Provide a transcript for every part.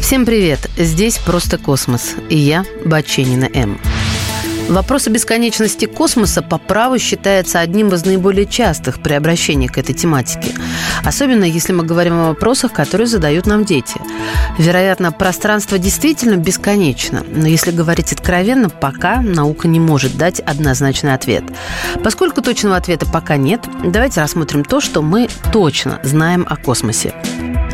Всем привет! Здесь «Просто космос» и я, Баченина М. Вопрос о бесконечности космоса по праву считается одним из наиболее частых при обращении к этой тематике. Особенно, если мы говорим о вопросах, которые задают нам дети. Вероятно, пространство действительно бесконечно, но если говорить откровенно, пока наука не может дать однозначный ответ. Поскольку точного ответа пока нет, давайте рассмотрим то, что мы точно знаем о космосе.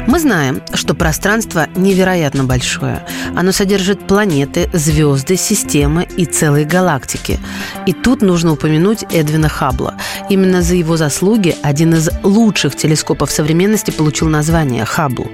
Мы знаем, что пространство невероятно большое. Оно содержит планеты, звезды, системы и целые галактики. И тут нужно упомянуть Эдвина Хаббла. Именно за его заслуги один из лучших телескопов современности получил название «Хаббл».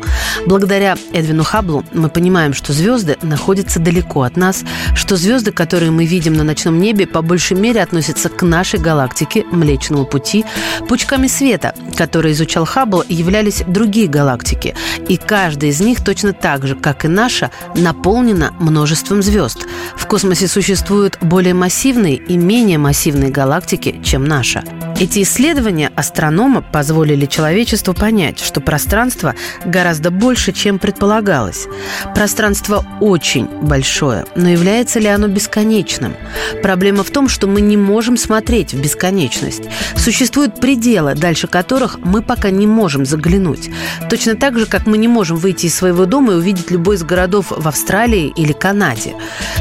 Благодаря Эдвину Хабблу мы понимаем, что звезды находятся далеко от нас, что звезды, которые мы видим на ночном небе, по большей мере относятся к нашей галактике Млечного Пути. Пучками света, которые изучал Хаббл, являлись другие галактики. И каждая из них точно так же, как и наша, наполнена множеством звезд. В космосе существуют более массивные и менее массивные галактики, чем наша. Эти исследования астронома позволили человечеству понять, что пространство гораздо больше, чем предполагалось. Пространство очень большое, но является ли оно бесконечным? Проблема в том, что мы не можем смотреть в бесконечность. Существуют пределы, дальше которых мы пока не можем заглянуть. Точно так же, как мы не можем выйти из своего дома и увидеть любой из городов в Австралии или Канаде.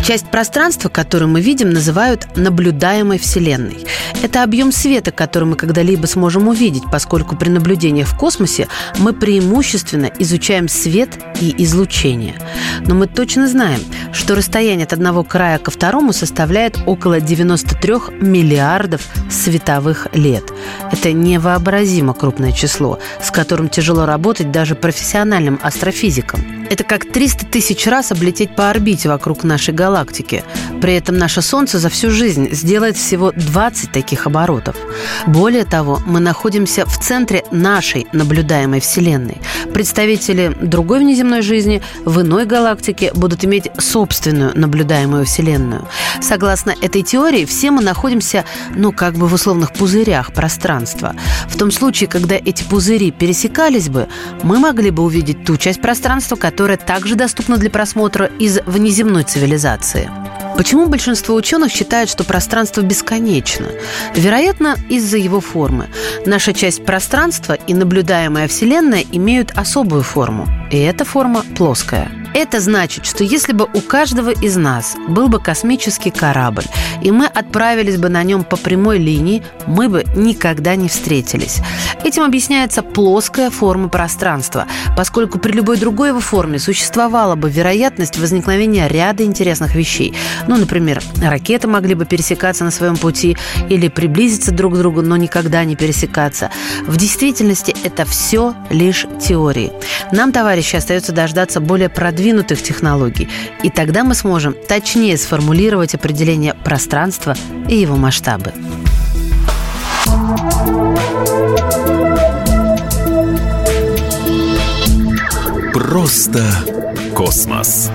Часть пространства, которую мы видим, называют наблюдаемой Вселенной. Это объем света, который мы когда-либо сможем увидеть, поскольку при наблюдениях в космосе мы преимущественно изучаем свет и излучение. Но мы точно знаем, что расстояние от одного края ко второму составляет около 93 миллиардов световых лет. Это невообразимо крупное число, с которым тяжело работать даже профессиональным астрофизикам. Это как 300 тысяч раз облететь по орбите вокруг нашей галактики. При этом наше Солнце за всю жизнь сделает всего 20 таких оборотов. Более того, мы находимся в центре нашей наблюдаемой Вселенной. Представители другой внеземной жизни в иной галактике будут иметь собственную наблюдаемую Вселенную. Согласно этой теории, все мы находимся, в условных пузырях пространства. В том случае, когда эти пузыри пересекались бы, мы могли бы увидеть ту часть пространства, которая также доступна для просмотра из внеземной цивилизации. Почему большинство ученых считают, что пространство бесконечно? Вероятно, из-за его формы. Наша часть пространства и наблюдаемая Вселенная имеют особую форму. И эта форма плоская. Это значит, что если бы у каждого из нас был бы космический корабль, и мы отправились бы на нем по прямой линии, мы бы никогда не встретились. Этим объясняется плоская форма пространства, поскольку при любой другой его форме существовала бы вероятность возникновения ряда интересных вещей. Например, ракеты могли бы пересекаться на своем пути или приблизиться друг к другу, но никогда не пересекаться. В действительности это все лишь теории. Нам, товарищи, остается дождаться более продвинутых технологий, и тогда мы сможем точнее сформулировать определение пространства и его масштабы. Просто космос.